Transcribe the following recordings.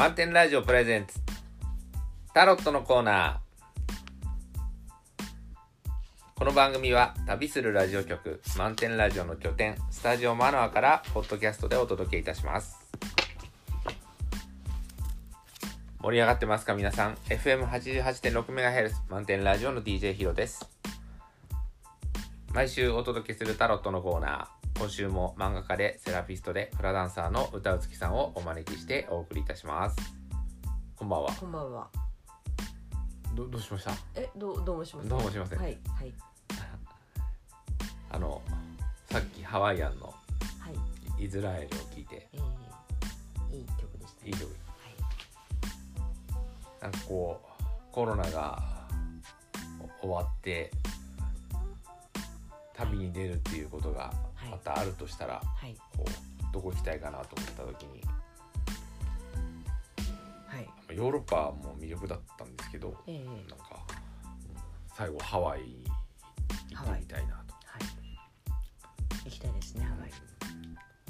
満点ラジオプレゼンツタロットのコーナー。この番組は旅するラジオ局満点ラジオの拠点スタジオマノアからポッドキャストでお届けいたします。盛り上がってますか皆さん。 FM88.6MHz 満点ラジオの DJ ヒロです。毎週お届けするタロットのコーナー、今週も漫画家でセラピストでフラダンサーの歌うつきさんをお招きしてお送りいたします。こんばんは。こんばんは。どうしました？どうもしません。はいはい。さっきハワイアンのイズラエルを聞いて、いい曲でしたね。いい曲。はい。なんかこうコロナが終わって旅に出るっていうことがまたあるとしたら、はい、こうどこ行きたいかなと思った時に、はい、ヨーロッパも魅力だったんですけど、なんか最後ハワイ行ってみたいなと、はい、行きたいですねハワイ。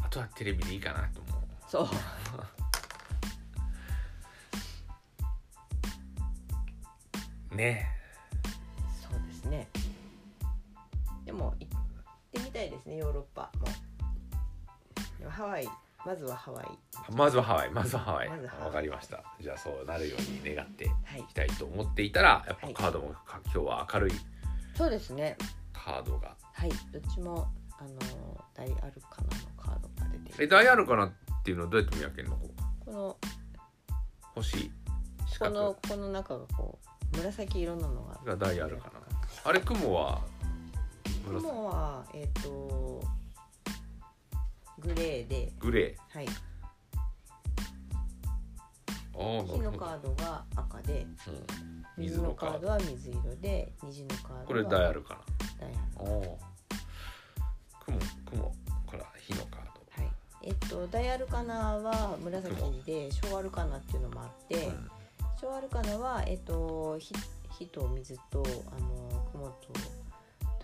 あとはテレビでいいかなと思う。そうね。そうですね。でも行ってみたいですね、ヨーロッパも。でもハワイ、まずはハワイ。わかりました。じゃあそうなるように願っていきたいと思っていたら、やっぱカードも、はい、今日は明るい。そうですね。カードが。はい。どっちもダイアルカナのカードが出ている。ダイアルカナっていうのはどうやって見分けるの？この星。この中がこう紫色なのがダイアルカナ。あれ雲は。雲は、グレーで、グレー、はい、火のカードが赤で、うん、水のカードは水色で、虹のカードはこれダイアルかな、ダイアルかな。雲から火のカード、はい、ダイアルカナは紫で、小アルカナっていうのもあって、うん、小アルカナは、火と水と、雲と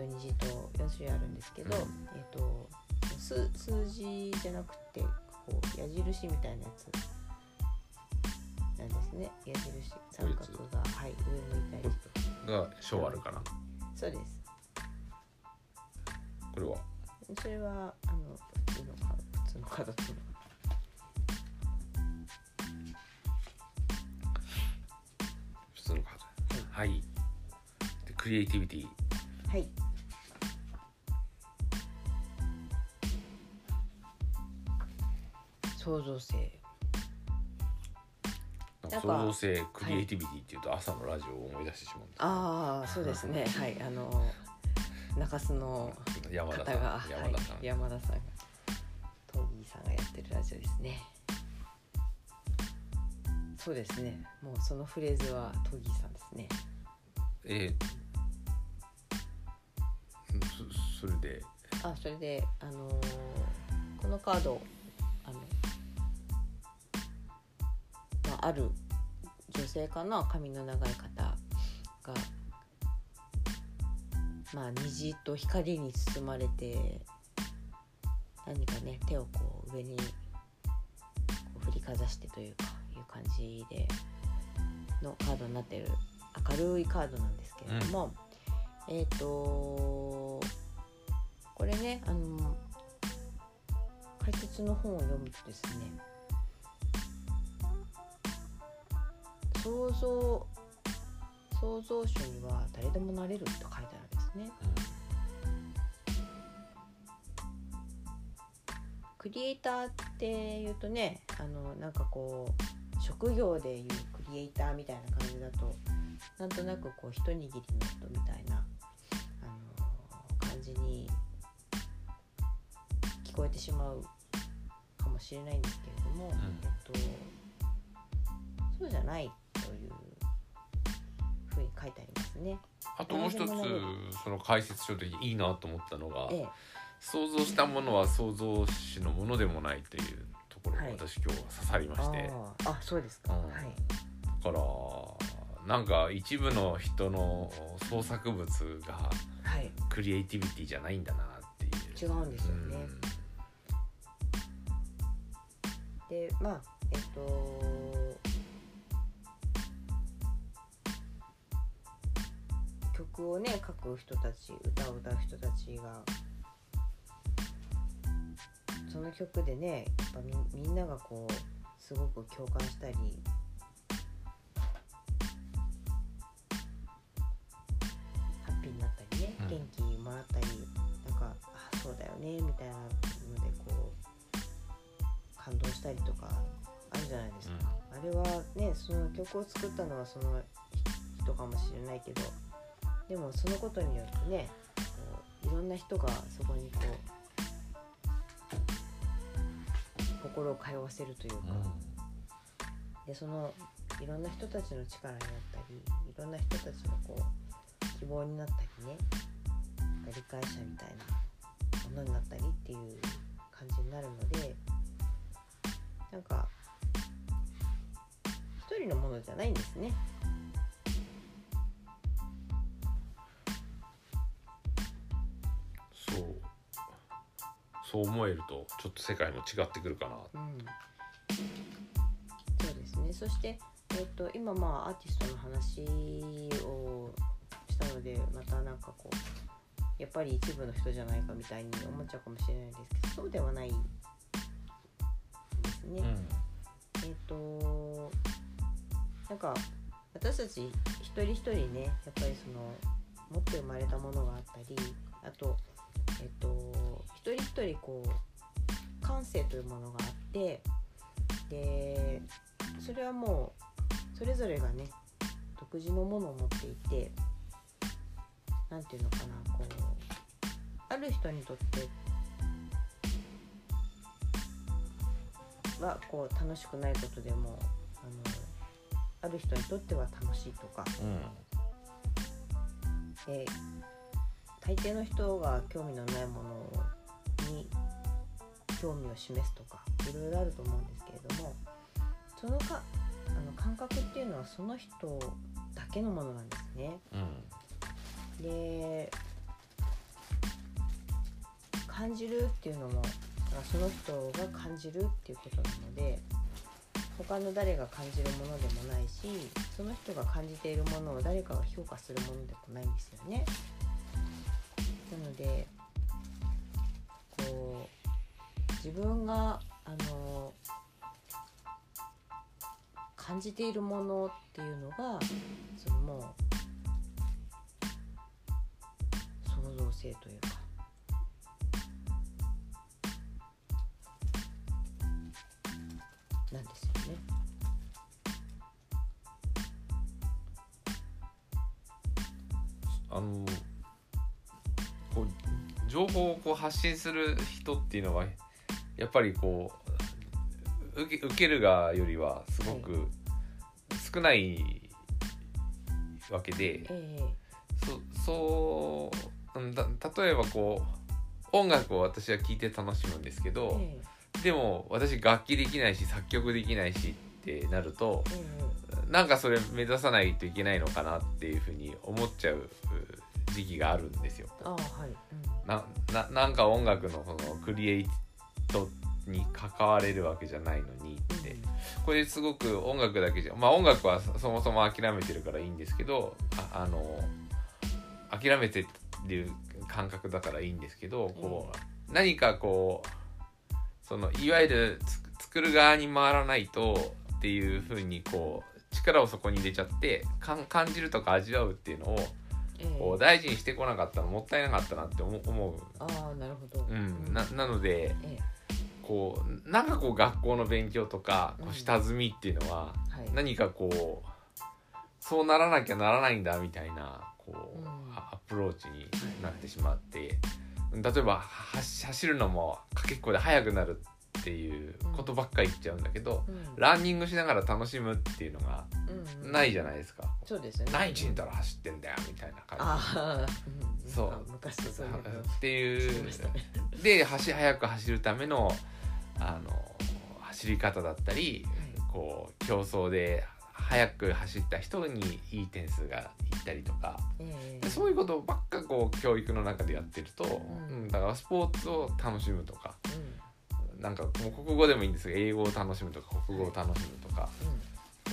虹と4種類あるんですけど、うん、数字じゃなくてこう矢印みたいなやつなんですね。矢印三角が、はい、上向いたりしてが小あるかな。そうです。これはそれは普通のカードっていうのは普通のカード、はい、はい、でクリエイティビティ、はい、創造性。創造性、クリエイティビティっていうと朝のラジオを思い出してしまうんです。ああ、そうですね。はい、中洲の山田さんが、はい、山田さんが、トギーさんがやってるラジオですね。そうですね。もうそのフレーズはトギーさんですね。それでこのカードある女性かな、髪の長い方が、まあ、虹と光に包まれて何かね、手をこう上にこう振りかざしてというかいう感じでのカードになってる明るいカードなんですけれども、うん、これね、解説の本を読むとですね、創造主には誰でもなれると書いてあるんですね、うん、クリエイターっていうとね、なんかこう職業でいうクリエイターみたいな感じだとなんとなくこう一握りの人みたいな、感じに聞こえてしまうかもしれないんですけれども、うん、そうじゃないというふうに書いてありますね。あともう一つ、その解説書でいいなと思ったのが、想像したものは創造主のものでもないというところが私今日は刺さりまして、はい、あ、そうですか、うん、はい、だからなんか一部の人の創作物がクリエイティビティじゃないんだなっていう、はい、違うんですよね、うん、で、まあ曲をね書く人たち、歌を歌う人たちがその曲でね、やっぱ みんながこうすごく共感したり、ハッピーになったりね、元気もらったり、なんかあそうだよねみたいなのでこう感動したりとかあるじゃないですか、うん、あれはね、その曲を作ったのはその人かもしれないけど、でもそのことによってね、こういろんな人がそこにこう心を通わせるというか、うん、でそのいろんな人たちの力になったり、いろんな人たちのこう希望になったりね、理解者みたいなものになったりっていう感じになるので、なんか一人のものじゃないんですね。そう思えるとちょっと世界も違ってくるかな、うん、そうですね。そして、今まあアーティストの話をしたので、またなんかこうやっぱり一部の人じゃないかみたいに思っちゃうかもしれないですけど、そうではないですね、うん、なんか私たち一人一人ね、やっぱりその持って生まれたものがあったり、あと一人一人こう感性というものがあって、でそれはもうそれぞれがね独自のものを持っていて、なんていうのかな、こうある人にとってはこう楽しくないことでも ある人にとっては楽しいとか、うん、大抵の人が興味のないものに興味を示すとかいろいろあると思うんですけれども、そのか感覚っていうのはその人だけのものなんですね、うん、で感じるっていうのもその人が感じるっていうことなので、他の誰が感じるものでもないし、その人が感じているものを誰かが評価するものでもないんですよね。なのでこう自分が感じているものっていうのがそのもう創造性というか、なんですよね。情報をこう発信する人っていうのはやっぱりこう受ける側よりはすごく少ないわけで、例えばこう音楽を私は聴いて楽しむんですけど、でも私楽器できないし作曲できないしってなると、なんかそれ目指さないといけないのかなっていうふうに思っちゃう時期があるんですよ。あ、はい、うん、なんか音楽のそのクリエイトに関われるわけじゃないのにって、うん、これすごく音楽だけじゃ、まあ音楽はそもそも諦めてるからいいんですけど、諦めてる感覚だからいいんですけど、こう、うん、何かこうそのいわゆる作る側に回らないとっていう風にこう力をそこに入れちゃって感じるとか味わうっていうのをこう大事にしてこなかったのもったいなかったなって思う。ああ、なるほど。うん、なので、こうなんかこう学校の勉強とかこう下積みっていうのは、うん、何かこう、はい、そうならなきゃならないんだみたいなこう、うん、アプローチになってしまって、うん、例えば走るのもかけっこで速くなるっていうことばっかり言っちゃうんだけど、うん、ランニングしながら楽しむっていうのがないじゃないですか。そうですね。何時にたら走ってんだよみたいな感じ。そう。昔そうっていう。で早く走るための走り方だったり、はい、こう競争で早く走った人にいい点数がいったりとか、でそういうことばっかこう教育の中でやってると、うん、だからスポーツを楽しむとか。うん、なんかもう国語でもいいんですけど、英語を楽しむとか国語を楽しむとか、うんう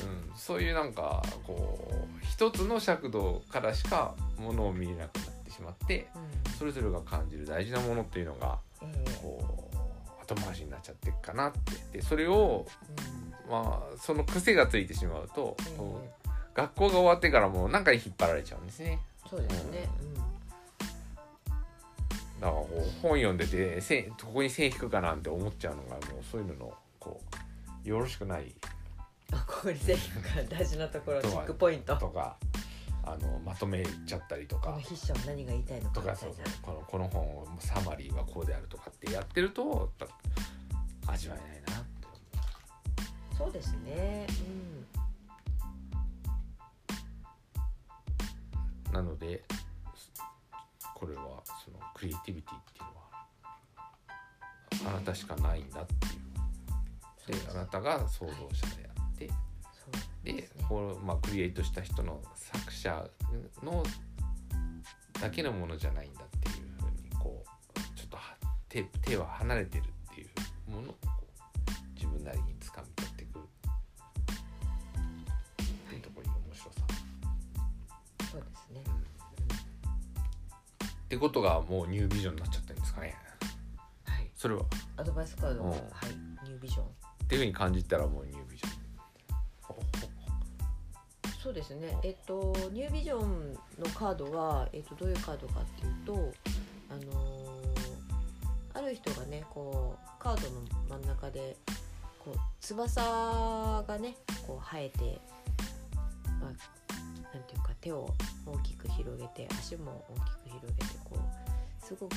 ん、そういうなんかこう一つの尺度からしかものを見れなくなってしまって、うん、それぞれが感じる大事なものっていうのが、こう後回しになっちゃってるかなって。でそれを、うん、まあその癖がついてしまうと、学校が終わってからもう何回引っ張られちゃうんですね。そうですね。うんだからこう本読んでてここに線引くかなんて思っちゃうのがもうそういうののこうよろしくないここに線引くから大事なところチェックポイントとかまとめいっちゃったりとかこの筆者は何が言いたいのかみたいなとかそうそうこの本サマリーはこうであるとかってやってると味わえないなって思う。そうですね、うん、なのでこれはそのクリエイティビティっていうのはあなたしかないんだっていう、であなたが創造者であって、はい、でこう、まあ、クリエイトした人の作者のだけのものじゃないんだっていうふうにこうちょっと 手は離れてるっていうものを自分なりに掴み取ってくるっていうところに面白さ、はい、そうですね、うんってことがもうニュービジョンになっちゃってるんですかね、はい、それはアドバイスカードの、はい、ニュービジョンっていう風に感じたらもうニュービジョンそうですね、ニュービジョンのカードは、どういうカードかっていうと、ある人がねこうカードの真ん中でこう翼がねこう生えて、まあなんていうか手を大きく広げて足も大きく広げてこうすごく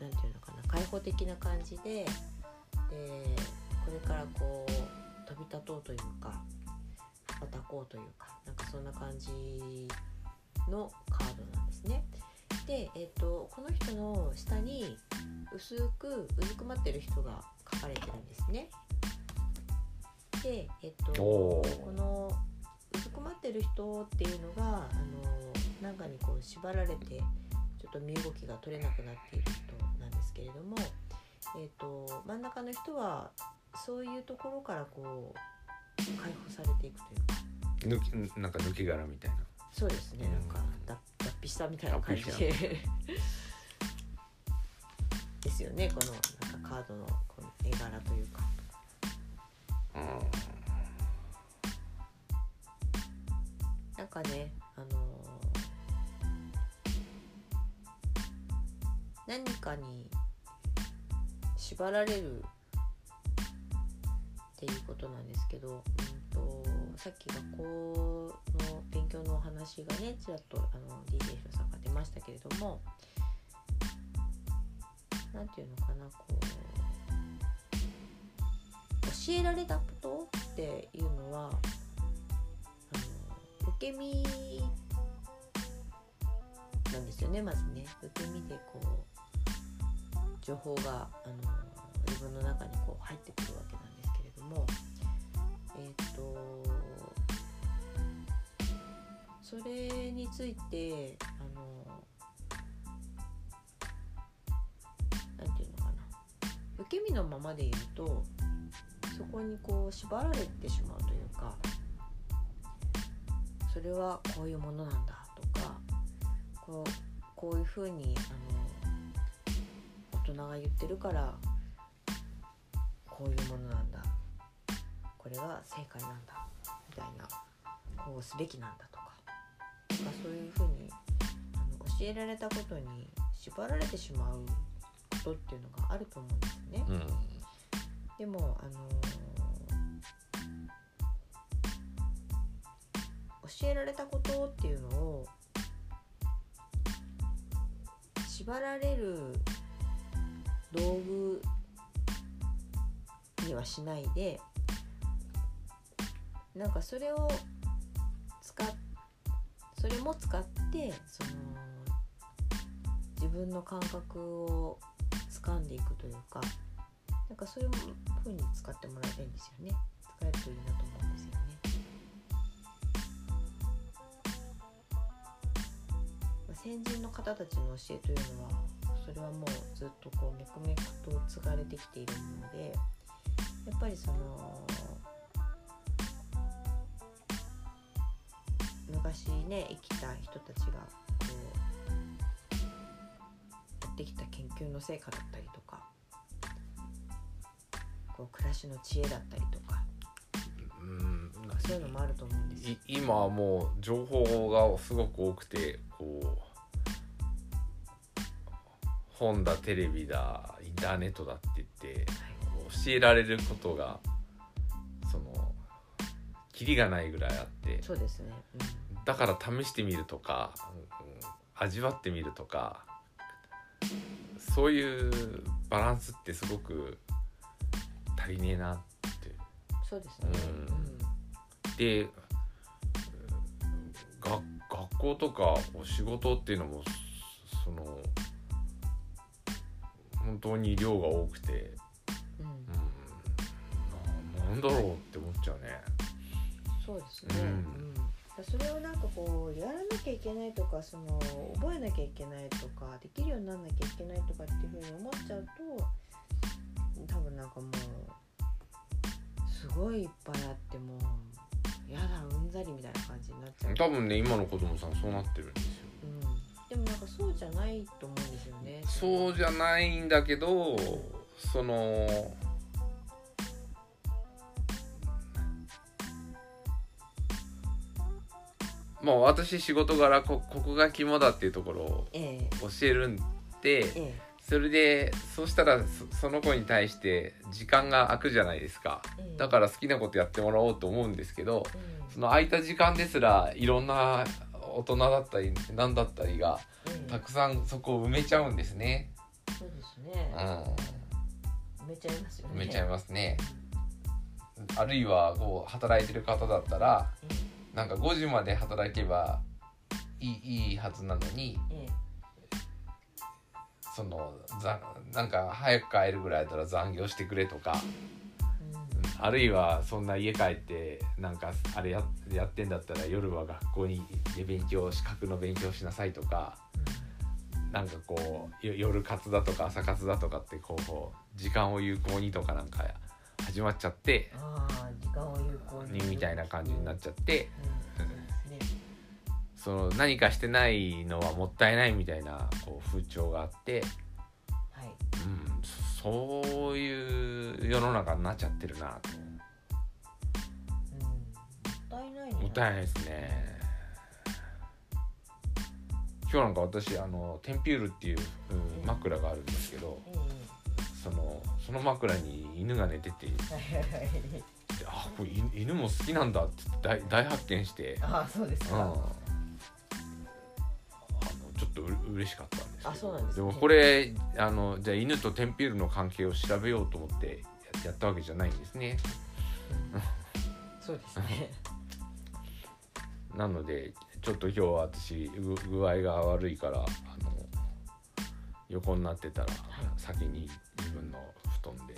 なんていうのかな開放的な感じでこれからこう飛び立とうというかまたこうというかなんかそんな感じのカードなんですね。で、この人の下にうずくまってる人が書かれてるんですね。で、この困ってる人っていうのがなんかにこう縛られてちょっと身動きが取れなくなっている人なんですけれども、真ん中の人はそういうところからこう解放されていくというかなんか抜け殻みたいなそうですねなんか脱皮したみたいな感じでですよねこのなんかカードのこの絵柄というかなんかね、何かに縛られるっていうことなんですけど、さっき学校の勉強のお話がねちらっとDJ ひろさんが出ましたけれどもなんていうのかなこう教えられたことっていうのは受け身なんですよねまずね受け身でこう情報が自分の中にこう入ってくるわけなんですけれども、それについてなんていうのかな受け身のままでいるとそこにこう縛られてしまうというかそれはこういうものなんだとかこういうふうに大人が言ってるからこういうものなんだこれが正解なんだみたいなこうすべきなんだとかそういうふうに教えられたことに縛られてしまうことっていうのがあると思うんですよね、うん、でも教えられたことっていうのを縛られる道具にはしないでなんかそれも使ってその自分の感覚を掴んでいくというかなんかそういう風に使ってもらえばいいんですよね使えるといいなと思うんですよね先人の方たちの教えというのはそれはもうずっとこう脈々と継がれてきているのでやっぱりその昔ね生きた人たちがこってきた研究の成果だったりとか、こう暮らしの知恵だったりとか、そういうのもあると思うんですよ。今はもう情報がすごく多くて、こう本だテレビだインターネットだって言って、はい、教えられることがそのキリがないぐらいあって、そうですね。うん、だから試してみるとか、味わってみるとか、そういうバランスってすごく足りねえなって。そうですね。うんで学校とかお仕事っていうのもその本当に量が多くて、なんだろうって思っちゃうね。そうですね、それをなんかこうやらなきゃいけないとか、その覚えなきゃいけないとか、できるようにならなきゃいけないとかっていうふうに思っちゃうと、多分なんかもうすごいいっぱいあってもうやだうんざりみたいな感じになっちゃう。多分ね、今の子供さんそうなってるんですよ、でもなんかそうじゃないと思うんですよね。そうじゃないんだけど、そのもう私仕事柄 ここが肝だっていうところを教えるんで、それでそうしたらその子に対して時間が空くじゃないですか、だから好きなことやってもらおうと思うんですけど、その空いた時間ですらいろんな大人だったり何だったりがたくさんそこを埋めちゃうんですね、そうですね、埋めちゃいますよね。埋めちゃいますね。あるいはこう働いてる方だったら、なんか5時まで働けばいいはずなのに、そのなんか早く帰るぐらいだったら残業してくれとか、あるいはそんな家帰ってなんかあれ やってんだったら夜は学校にで勉強、資格の勉強しなさいとか、なんかこう夜活だとか朝活だとかってこう時間を有効にとかなんか始まっちゃって、時間を有効にみたいな感じになっちゃって、その何かしてないのはもったいないみたいなこう風潮があって、そういう世の中になっちゃってるなと、もったいないね。もったいないですね。今日なんか私テンピュールっていう、枕があるんですけど、その枕に犬が寝てて、あ、これ犬も好きなんだって大発見して、そうですか、ちょっと嬉しかったんですけど。そうなんですね。でもこれじゃあ犬とテンピュールの関係を調べようと思って やったわけじゃないんですね、そうですねなのでちょっと今日は私具合が悪いから横になってたら先に自分の布団で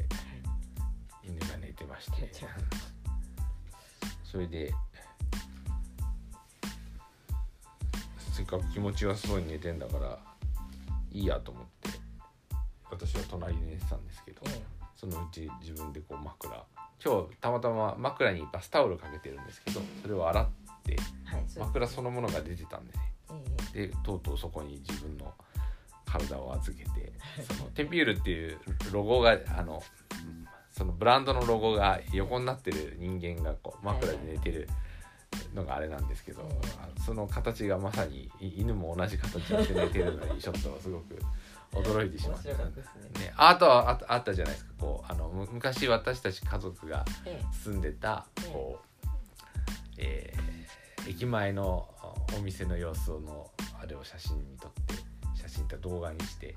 犬が寝てまして、それでせっかく気持ちがすごい寝てんだからいいやと思って私は隣に寝てたんですけど、そのうち自分でこう枕、今日たまたま枕にバスタオルかけてるんですけど、それを洗って枕そのものが出てたんでね、でとうとうそこに自分の体を預けて、そのテンピュールっていうロゴがそのブランドのロゴが横になってる人間がこう枕で寝てるのがあれなんですけど、その形がまさに犬も同じ形をして寝てるのにちょっとすごく驚いてしまったね。あとはあったじゃないですか、こう昔私たち家族が住んでたこう、駅前のお店の様子のあれを写真に撮って、写真と動画にして、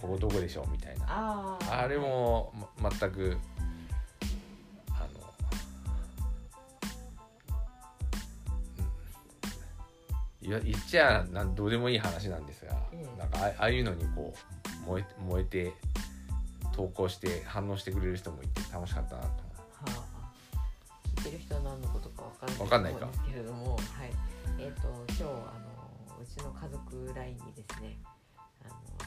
ここどこでしょうみたいな、あれも全く言っちゃどうでもいい話なんですが、なんかああいうのにこう燃えて投稿して反応してくれる人もいて楽しかったなと。聞いてる人は何のことか分かんないと思うんですけれども、今日うちの家族 LINE にですね、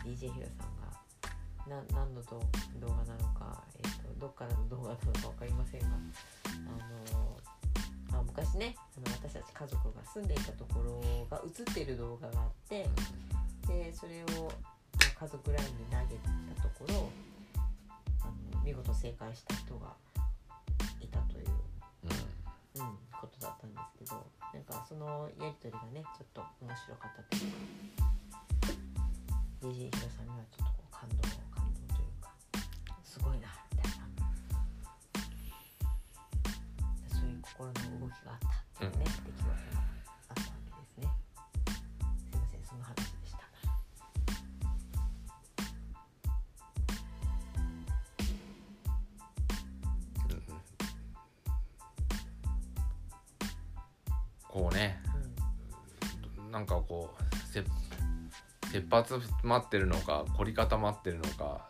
DJ ひろさんが何の動画なのか、どっからの動画なのか分かりませんが、昔ね、私たち家族が住んでいたところが映っている動画があって、でそれを家族LINEに投げたところ、見事正解した人がいたという、ことだったんですけど、なんかそのやりとりがねちょっと面白かったというか、DJ ひろさんにはちょっとこう感動というか、すごいなみたいな、そういう心の動きがあったっていうね、出来事があったわけですね。すいません、その話でした。こうね、なんかこう切羽詰まってるのか凝り固まってるのか、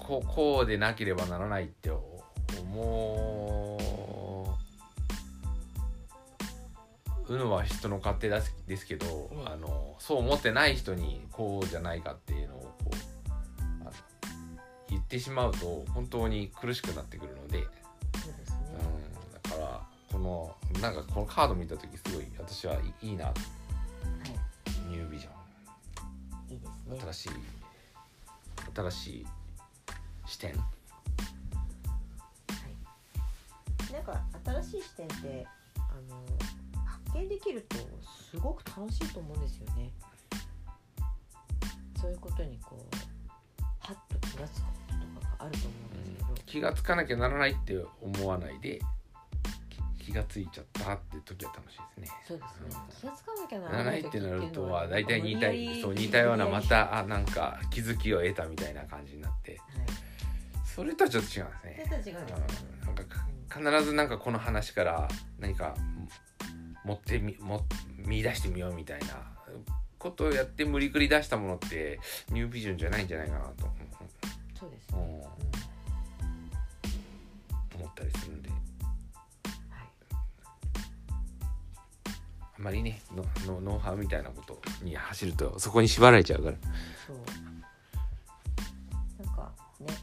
こうでなければならないって思うのは人の勝手ですけど、そう思ってない人にこうじゃないかっていうのをこう言ってしまうと本当に苦しくなってくるので、このカード見たときすごい私はいいな、ニュービジョンいいですね、新しい視点、なんか新しい視点って発見できるとすごく楽しいと思うんですよね。そういうことにこうハッと気がつくこととかがあると思うんですけど、気がつかなきゃならないって思わないで気がついちゃったって時は楽しいですね。そうですね、気がつかなきゃならないってなるとは大体似たようなまたなんか気づきを得たみたいな感じになって、それとはちょっと違うんですね。なんか必ずなんかこの話から何か見出してみようみたいなことをやって無理くり出したものってニュービジョンじゃないんじゃないかなと、そうですね、思ったりするんで、あまりねノウハウみたいなことに走るとそこに縛られちゃうから、そうなんかね、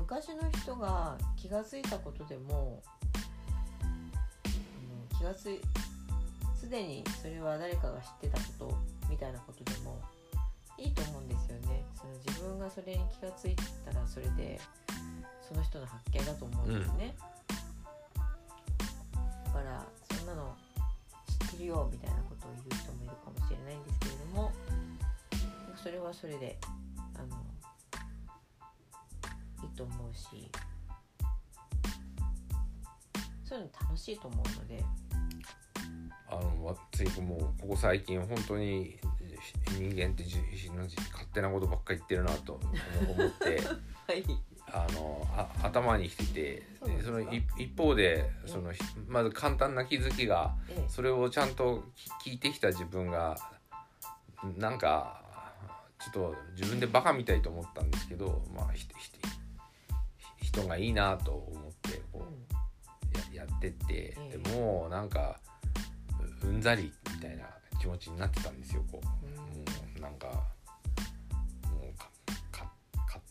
昔の人が気がついたことでも、すでにそれは誰かが知ってたことみたいなことでもいいと思うんですよね。その自分がそれに気がついたらそれでその人の発見だと思うんですね、だからそんなの知ってるよみたいなことを言う人もいるかもしれないんですけれども、それはそれでいいと思うし、そういうの楽しいと思うので、もうここ最近本当に人間って勝手なことばっかり言ってるなと思って、はい、頭にきてて、その一方でそのまず簡単な気づきが、それをちゃんと聞いてきた自分がなんかちょっと自分でバカみたいと思ったんですけど、人がいいなと思ってこうやってって、でもなんかうんざりみたいな気持ちになってたんですよ。こう、なんか勝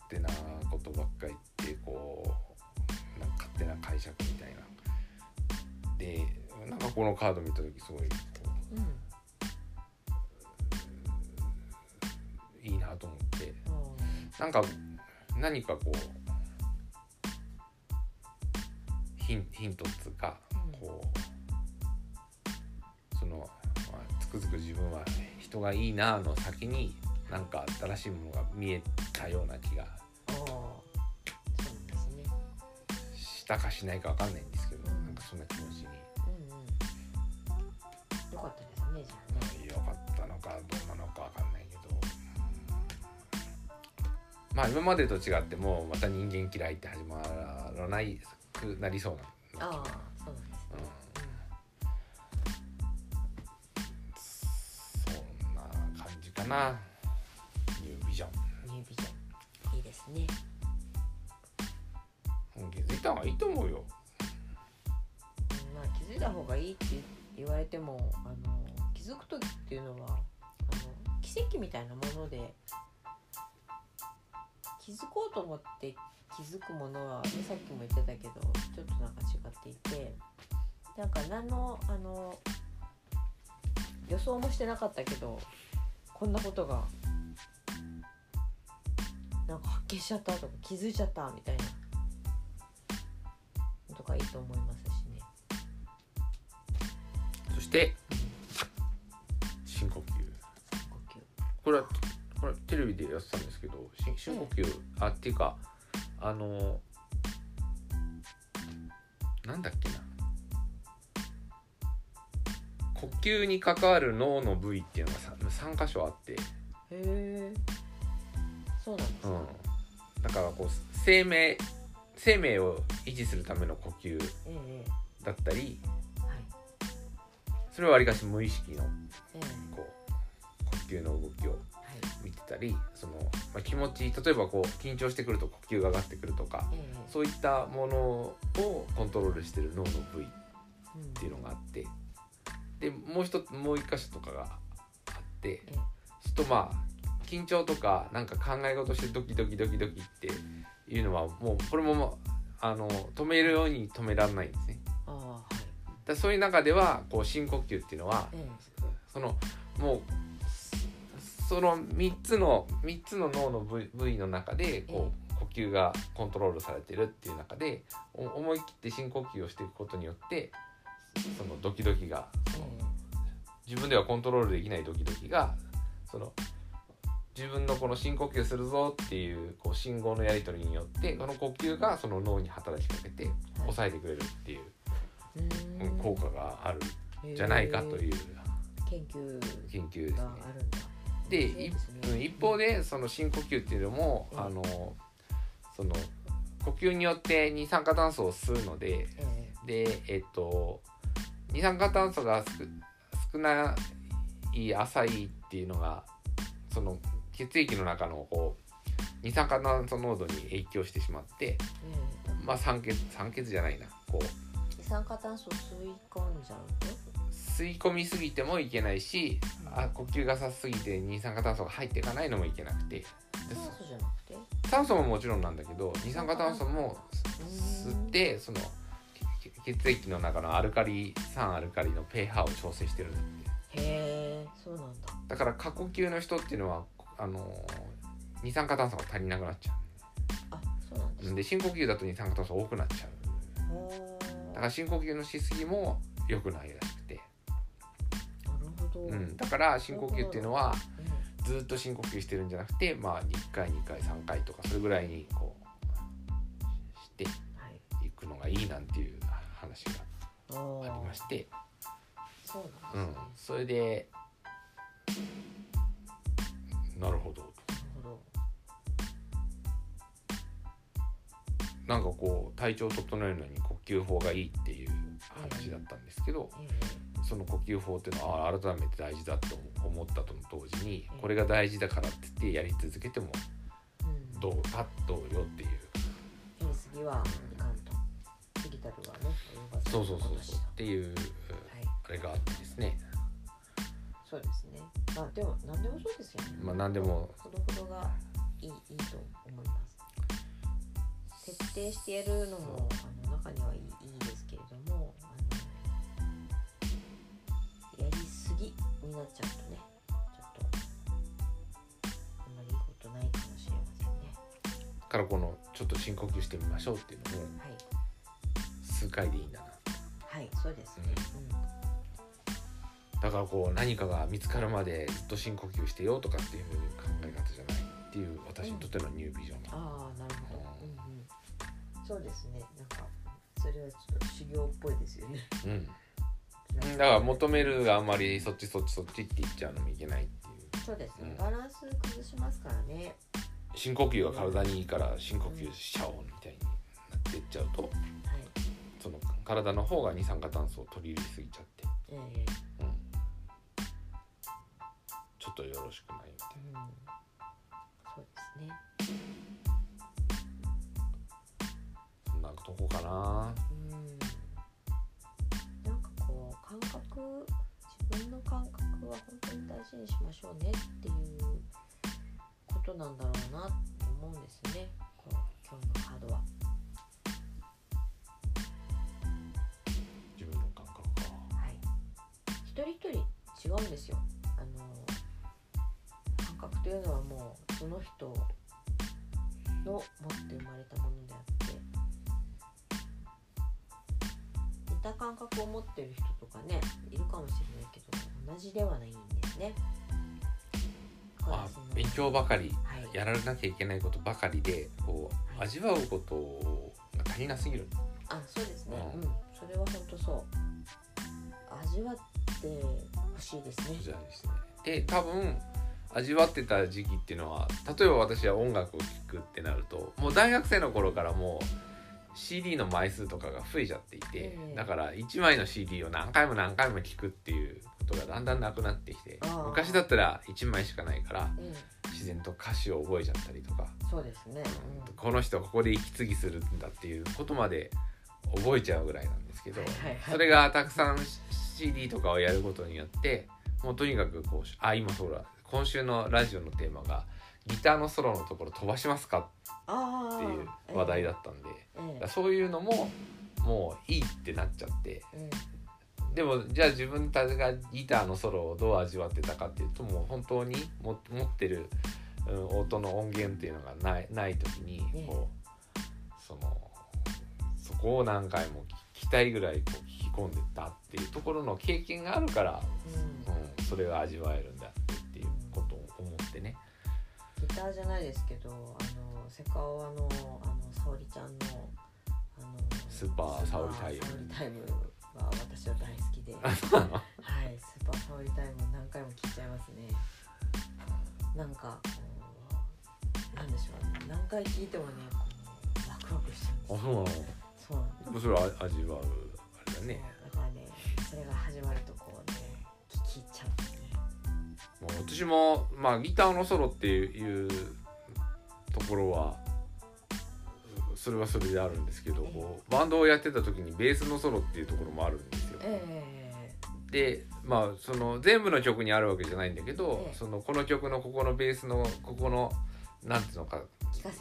手なことばっかり言って、こうなんか勝手な解釈みたいなで、なんかこのカード見たときすごい、いいなと思って、なんか何かこうヒントっていうか、こうその、つくづく自分は人がいいなの先になんか新しいものが見えたような気がしたかしないか分かんないんですけど、なんかそんな気持ちに、よかったですね。じゃあよかったのかどうなのか分かんないけど、今までと違ってもうまた人間嫌いって始まらないくなりそうな気が、そうなんですね、そんな感じかな。ニュービジョンいいですね。気づいた方がいいと思うよ。気づいた方がいいって言われても、気づく時っていうのは奇跡みたいなもので、気づこうと思って気づくものは、さっきも言ってたけどちょっとなんか違っていて、なんか何の予想もしてなかったけどこんなことがなんか発見しちゃったとか気づいちゃったみたいなとかいいと思いますしね。そして深呼吸。これはテレビでやってたんですけど深呼吸、うん、っていうかなんだっけな呼吸に関わる脳の部位っていうのが 3箇所あって。へえ、そうなんですか、うん、だからこう生命を維持するための呼吸だったり、はい、それはわりかし無意識の、こう呼吸の動きを見てたり、はい、その気持ち例えばこう緊張してくると呼吸が上がってくるとか、そういったものをコントロールしてる脳の部位っていうのがあって、でもう一箇所とかがあって、ちょっとまあ緊張とかなんか考え事してドキドキドキドキっていうのはもうこれも止めるように止められないんですね。あ、はい、だそういう中ではこう深呼吸っていうのは、もうその3つの脳の部位の中でこう呼吸がコントロールされてるっていう中で思い切って深呼吸をしていくことによってそのドキドキが自分ではコントロールできないドキドキがその自分のこの深呼吸するぞっていうこう信号のやり取りによってこの呼吸がその脳に働きかけて抑えてくれるっていう効果があるんじゃないかという研究ですね。で一方でその深呼吸っていうのもその呼吸によって二酸化炭素を吸うので、二酸化炭素が少ない浅いっていうのがその血液の中のこう二酸化炭素濃度に影響してしまって、まあ二酸化炭素を吸い込んじゃう吸い込みすぎてもいけないし、呼吸がさすぎて二酸化炭素が入っていかないのもいけなくて、炭素ももちろんなんだけど二酸化炭素も吸ってその血液の中のアルカリ酸アルカリの pH を調整してるんだって。へー、そうなんだ。だから過呼吸の人っていうのは二酸化炭素が足りなくなっちゃう。あ、そうなんですか。で深呼吸だと二酸化炭素多くなっちゃう。だから深呼吸のしすぎも良くないらしくて。なるほど、うん、だから深呼吸っていうのはずっと深呼吸してるんじゃなくて、まあ1回2回3回とかそれぐらいにこうしていくのがいいなんていう話がありまして。そうなんですね、うん、それでなるほどなんかこう体調を整えるのに呼吸法がいいっていう話だったんですけど、その呼吸法っていうのは改めて大事だと思ったと同時に、これが大事だからって言ってやり続けてもどうかどうよっていう、言い過ぎはいかんと過ぎたるはね、そうっていうあれがあってですね。そうですね。まあでも何でもそうですよね。まあ何でもほどほどがいいと思います。徹底してやるのも中にはいいですけれども、やりすぎになっちゃうとね、ちょっとあんまりいいことないかもしれませんね。だからこのちょっと深呼吸してみましょうっていうのも、数回でいいんだな。はい、そうですね。だからこう何かが見つかるまでずっと深呼吸してよとかっていう考え方じゃないっていう私にとってのニュービジョン。ああ、なるほど、そうですね。なんかそれはちょっと修行っぽいですよね。だから求めるがあんまりそっちって言っちゃうのもいけないっていう。そうですね、バランス崩しますからね。深呼吸が体にいいから深呼吸しちゃおうみたいになってっちゃうと、その体の方が二酸化炭素を取り入れすぎちゃって、ちょっとよろしくないみたいな、そうですね。そんなとこかな、なんかこう自分の感覚は本当に大事にしましょうねっていうことなんだろうなと思うんですね、こう今日のカードは。一人一人違うんですよ。感覚というのはもうその人の持って生まれたものであって、似た感覚を持ってる人とかねいるかもしれないけど同じではないんですね。まあ、勉強ばかり、はい、やらなきゃいけないことばかりでこう、はい、味わうことが足りなすぎる。あ、そうですね、うん、それは本当そう。味わってほしいですね。そうですね。で、多分味わってた時期っていうのは、例えば私は音楽を聴くってなるともう大学生の頃からもう CD の枚数とかが増えちゃっていて、だから1枚の CD を何回も何回も聴くっていうことがだんだんなくなってきて、昔だったら1枚しかないから、自然と歌詞を覚えちゃったりとか、そうですね、うん、この人ここで息継ぎするんだっていうことまで覚えちゃうぐらいなんですけど、はいはいはい、それがたくさん CD とかをやることによってもうとにかくこう、あ、今そうだ、今週のラジオのテーマがギターのソロのところ飛ばしますかっていう話題だったんで、だそういうのももういいってなっちゃって、でもじゃあ自分たちがギターのソロをどう味わってたかっていうと、もう本当に持ってる音の音源っていうのがない時にこう、そこを何回も聞きたいぐらいこう聞き込んでたっていうところの経験があるから、それが味わえるんだっていうことを思ってね。ギターじゃないですけど、セカオワの沙織ちゃんのスーパー沙織タイムは私は大好きで、はい、スーパー沙織タイム何回も聴いちゃいますね。なんかなんでしょう、何回聴いてもねワクワクしちゃうんですよ。あ、そうなの。それは味わうあれだね。だからね、それが始まるとこうね、聴いちゃうんですね。もう私も、まあ、ギターのソロっていうところはそれはそれであるんですけど、バンドをやってた時にベースのソロっていうところもあるんですよ。で、まあその全部の曲にあるわけじゃないんだけど、そのこの曲のここのベースのここのなんていうのか聞か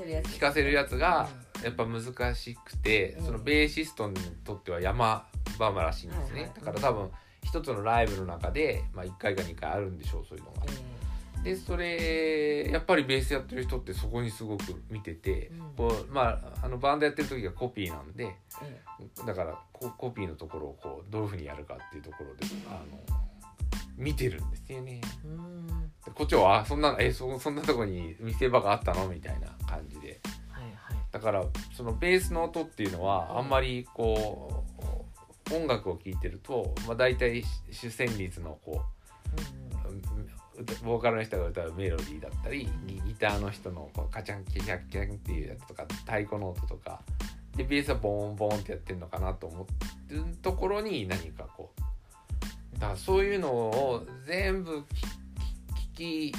せるやつがやっぱ難しくて、そのベーシストにとっては山場らしいんですね。だから多分一つのライブの中で、まあ、1回か2回あるんでしょう、そういうのが。で、それやっぱりベースやってる人ってそこにすごく見てて、こう、まあ、バンドやってる時がコピーなんで、だからコピーのところをこうどういうふうにやるかっていうところで見てるんですよね。こっちはそんなとこに見せ場があったのみたいな感じで、はいはい、だからそのベースの音っていうのはあんまりこう音楽を聴いてると、まあ、大体主旋律のこう、ボーカルの人が歌うメロディーだったり、ギターの人のこうカチャンキャンキャンっていうやつとか、太鼓の音とかで、ベースはボンボンってやってるのかなと思ってるところに、何かこう、だからそういうのを全部聞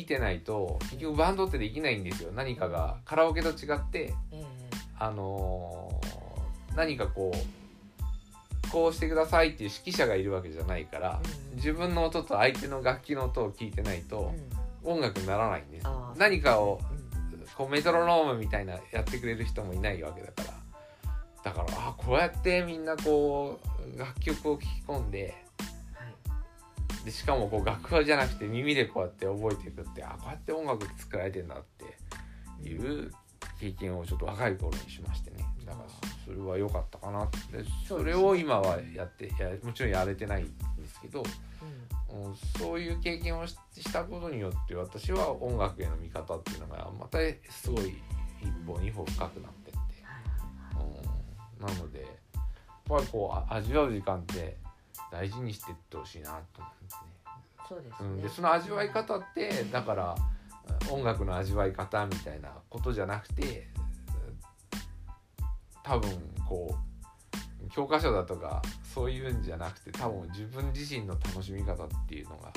いてないと結局バンドってできないんですよ。何かがカラオケと違って、何かこうしてくださいっていう指揮者がいるわけじゃないから、自分の音と相手の楽器の音を聞いてないと音楽にならないんです、何かをこうメトロノームみたいなやってくれる人もいないわけだから、あ、こうやってみんなこう楽曲を聴き込んで、でしかもこう楽譜じゃなくて耳でこうやって覚えていくって、あ、こうやって音楽作られてんだっていう経験をちょっと若い頃にしましてね。だからそれは良かったかなって。それを今はやってもちろんやれてないんですけど、そういう経験をしたことによって、私は音楽への見方っていうのがまたすごい一歩二歩深くなってって、なのでやっぱりこう味わう時間って大事にしていってほしいなと思うんですね。そうですね。で、その味わい方ってだから音楽の味わい方みたいなことじゃなくて、多分こう教科書だとかそういうんじゃなくて、多分自分自身の楽しみ方っていうのが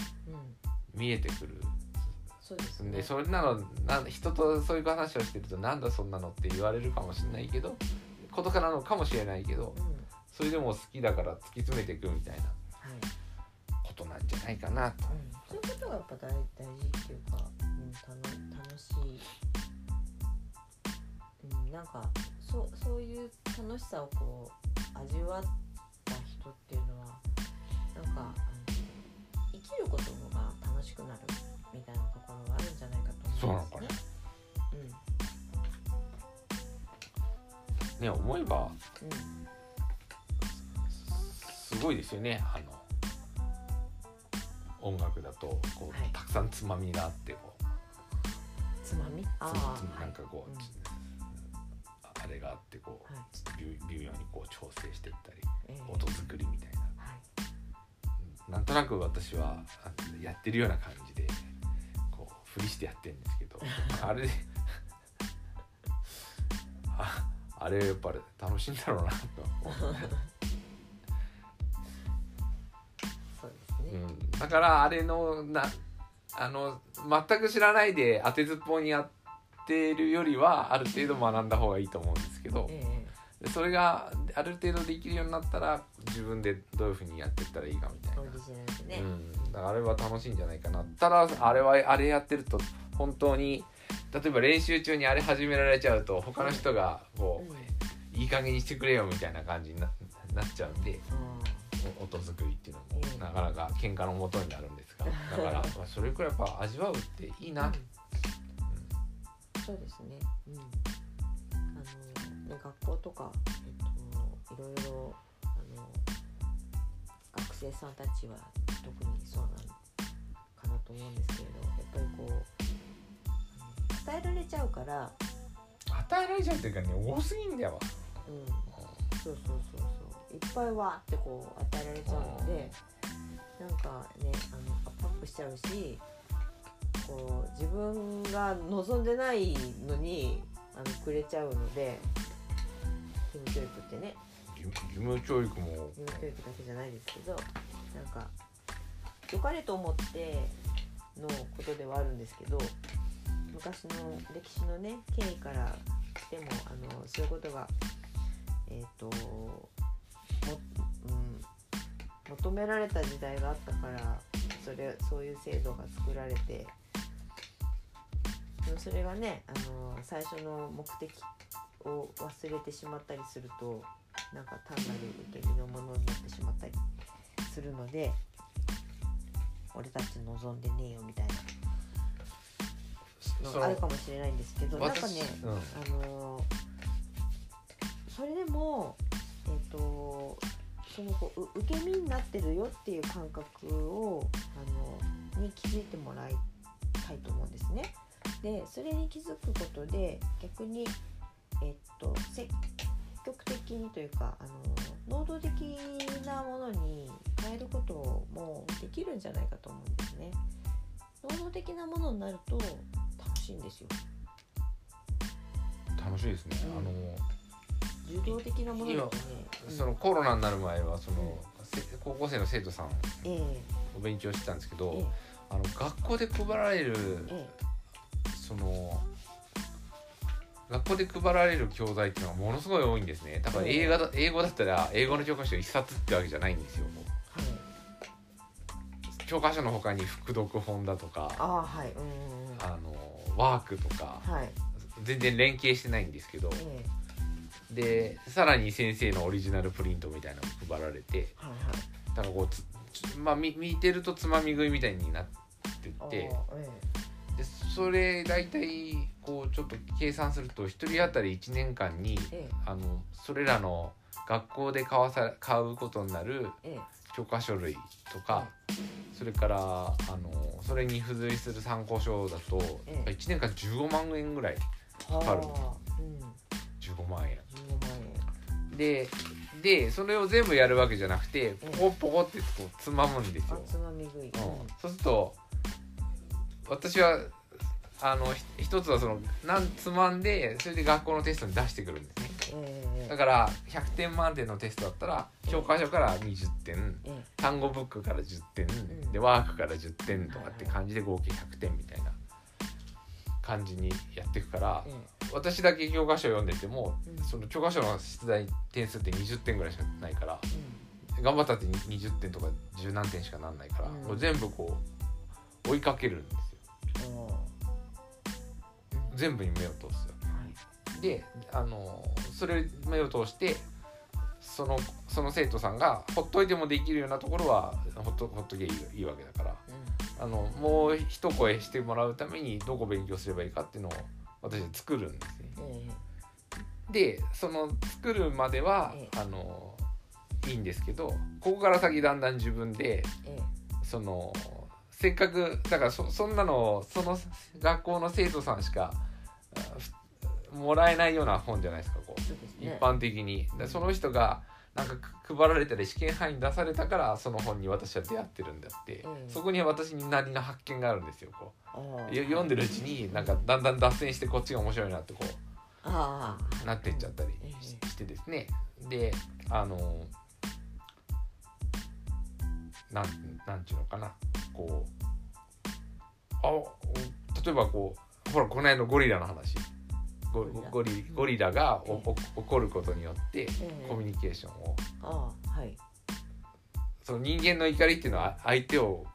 見えてくる、そうですね。で、それなの人とそういう話をしてると、なんだそんなのって言われるかもしれないけど、ことかなのかもしれないけど、それでも好きだから突き詰めていくみたいなことなんじゃないかなと、そういうことがやっぱ大事っていうか、楽しい、なんかそういう楽しさをこう味わった人っていうのは、なんか生ききることが楽しくなるみたいなところはあるんじゃないかと思うんですね。そうなのかね、うん、ね、思えば、うん、すごいですよね。あの音楽だとこう、はい、たくさんつまみがあってこうつまみ、なんかこう、はい、うん、あれがあってこう、はい、微妙にこう調整していったり、音作りみたいな、はい、なんとなく私はやってるような感じでこうふりしてやってるんですけどあれあれやっぱり楽しいんだろうなと思うそうですね、うん、だからあれの全く知らないで当てずっぽうにやってるよりはある程度学んだ方がいいと思うんですけど、それがある程度できるようになったら自分でどういう風にやっていったらいいかみたいな、ね、うん、だからあれは楽しいんじゃないかな。ただあれやってると本当に例えば練習中にあれ始められちゃうと他の人がこう、いい加減にしてくれよみたいな感じに なっちゃうんで、音作りっていうのもなかなか喧嘩の元になるんですが、だからそれくらいやっぱ味わうっていいな、うんうん、そうですね、うん、学校とか、いろいろ学生さんたちは特にそうなのかなと思うんですけれど、やっぱりこう与えられちゃうから、与えられちゃうっていうかね、多すぎんだよ、うん、そうそうそうそう、いっぱいわってこう与えられちゃうので、なんかね、アップしちゃうし、こう自分が望んでないのにくれちゃうので、義務教育ってね、義務教育だけじゃないですけど、なんか良かれと思ってのことではあるんですけど、昔の歴史のね経緯からでもそういうことが求められた時代があったから、そういう制度が作られて、でもそれがね、最初の目的を忘れてしまったりすると、なんか単なる受け身のものになってしまったりするので、俺たち望んでねえよみたいなのがあるかもしれないんですけど、なんかね、それでもその受け身になってるよっていう感覚をに気づいてもらいたいと思うんですね。でそれに気づくことで、逆に、積極的にというか能動的なものに変えることもできるんじゃないかと思うんですね。能動的なものになると楽しいんですよ。楽しいですね、受動的なものですね。今そのコロナになる前はその、高校生の生徒さんお勉強してたんですけど、学校で配られる、学校で配られる教材っていうのがものすごい多いんですね。だから英語だったら英語の教科書1冊ってわけじゃないんですよ、はい、教科書の他に副読本だとか、はい、ワークとか、はい、全然連携してないんですけど、でさらに先生のオリジナルプリントみたいなの配られて、はいはい、だからこう見てるとつまみ食いみたいになってって、でそれ大体こうちょっと計算すると1人当たり1年間に、それらの学校で買うことになる教科書類とか、それからそれに付随する参考書だと、1年間15万円ぐらいかかる、15万円でそれを全部やるわけじゃなくて、ポコってこうつまむんですよ。つまみ食い、そうすると私は一つはそのつまんで、それで学校のテストに出してくるんですね、だから100点満点のテストだったら教科書から20点、単語ブックから10点、でワークから10点とかって感じで合計100点みたいな感じにやっていくから、私だけ教科書を読んでても、その教科書の出題点数って20点ぐらいしかないから、頑張ったって20点とか10何点しかなんないから、こう全部こう追いかけるんですよ、全部に目を通すよ、でそれ目を通してその生徒さんがほっといてもできるようなところはほっとけばいいわけだから、うん、もう一声してもらうためにどこ勉強すればいいかっていうのを私は作るんですね、でその作るまでは、いいんですけど、ここから先だんだん自分で、そのせっかくだから そんなのその学校の生徒さんしかもらえないような本じゃないですか、こう一般的に。でその人がなんか配られたり試験範囲に出されたからその本に私は出会ってるんだって、そこには私なりの発見があるんですよ。こう読んでるうちになんかだんだん脱線してこっちが面白いなってこうなってっちゃったりしてですね。でなんていうのかな、こう例えばこうほらこの辺のゴリラの話、ゴリラが怒ることによってコミュニケーションを、その人間の怒りっていうのは相手を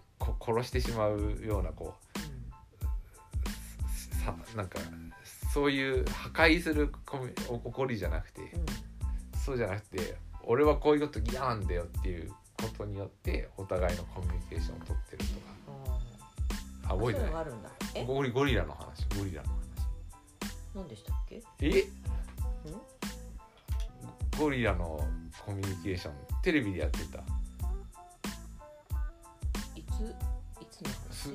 殺してしまうようなこう、なんかそういう破壊する怒りじゃなくて、そうじゃなくて俺はこういうこと嫌なんだよっていうことによってお互いのコミュニケーションを取ってるとか、覚えてない？あるんだ。ゴリラの話、何でしたっけ？ゴリラのコミュニケーションテレビでやってた。いつ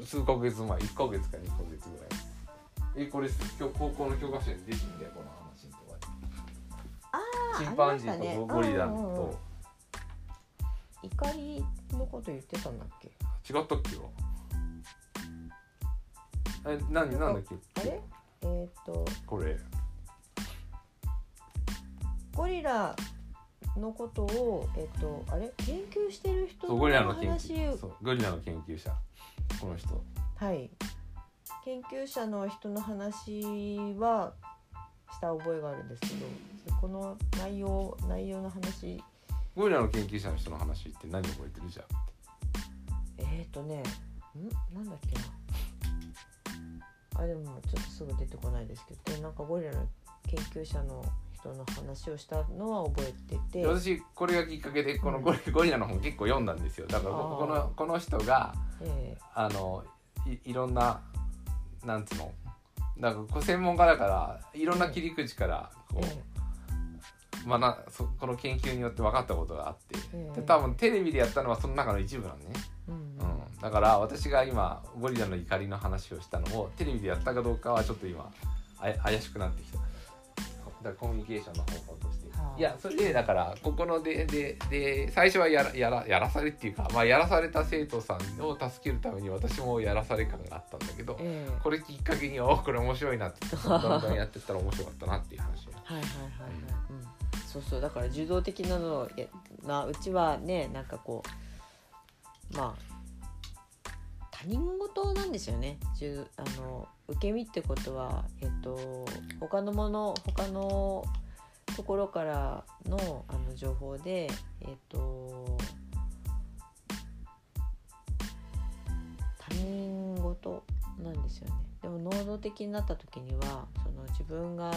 の話？数ヶ月前、1ヶ月か2ヶ月ぐらい。これ今日高校の教科書に出てるんだよ、この話とか。チンパンジーとゴリラと、怒りのこと言ってたんだっけ？違ったっけよ。なんだっけ？これゴリラのことを研究してる人の話、ゴリラの研究者、この人、はい。研究者の人の話はした覚えがあるんですけど、この内容の話、ゴリラの研究者の人の話って何覚えてるじゃん。なんだっけな。でもちょっとすぐ出てこないですけど、なんかゴリラの研究者の人の話をしたのは覚えてて、私これがきっかけでこのゴリラの本結構読んだんですよ。だからこの人が、いろんななんつうの、なんか専門家だからいろんな切り口からこの研究によって分かったことがあって、多分テレビでやったのはその中の一部なんね、だから私が今ゴリラの怒りの話をしたのをテレビでやったかどうかはちょっと今怪しくなってきた。だからコミュニケーションの方法として、いやそれでだからここので最初はやらされっていうか、やらされた生徒さんを助けるために私もやらされ感があったんだけど、これきっかけにこれ面白いなってだんだんやってったら面白かったなっていう話そうそう、だから受動的なのうちはね、なんかこう他人事なんですよね。受け身ってことは、他のところからの情報で、他人事なんですよね。でも能動的になった時には、その自分が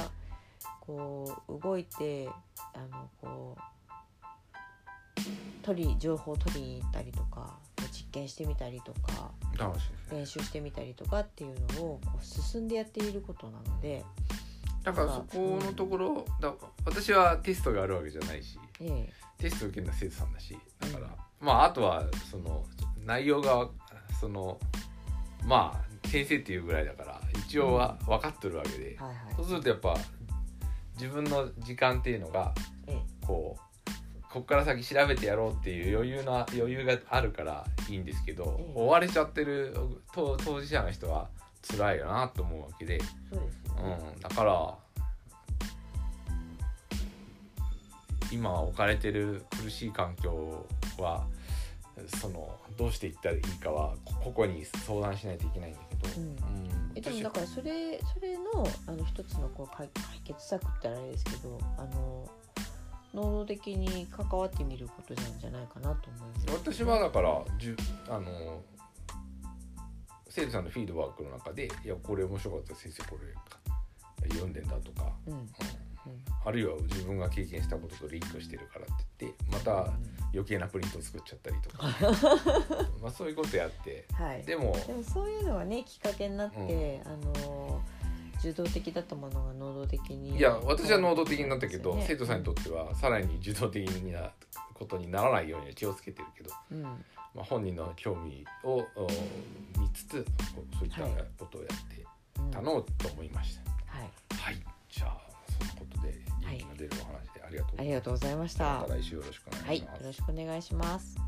こう動いてこう情報を取りに行ったりとか、実験してみたりとか、練習してみたりとかっていうのをこう進んでやっていることなので、だからそこのところ、私はテストがあるわけじゃないし、テスト受けるのは生徒さんだし、だから、あとはその内容がその先生っていうぐらいだから一応は分かってるわけで、そうするとやっぱ自分の時間っていうのがこっから先調べてやろうっていう余裕があるからいいんですけど、追われちゃってる当事者の人は辛いよなと思うわけで、そうですよね。だから今置かれてる苦しい環境はどうしていったらいいかは個々に相談しないといけないんだけど、でもだからそれの一つのこう解決策ってあれですけど、能動的に関わってみることなんじゃないかなと思います。私はだから生徒さんのフィードバックの中で、いやこれ面白かった、先生これ読んでんだとか、あるいは自分が経験したこととリンクしてるからって言ってまた余計なプリントを作っちゃったりとか、まあそういうことやって、はい、でもそういうのはねきっかけになって、うん、受動的だったものが能動的に、いや私は能動的になったけど、ね、生徒さんにとってはさらに受動的なことにならないように気をつけてるけど、うんまあ、本人の興味を見つつそういったことをやってたのをと思いました、はいうんはい、はい、じゃあそのことで元気が出るお話でありがとうございました。また来週よろしくお願いします。はい、よろしくお願いします。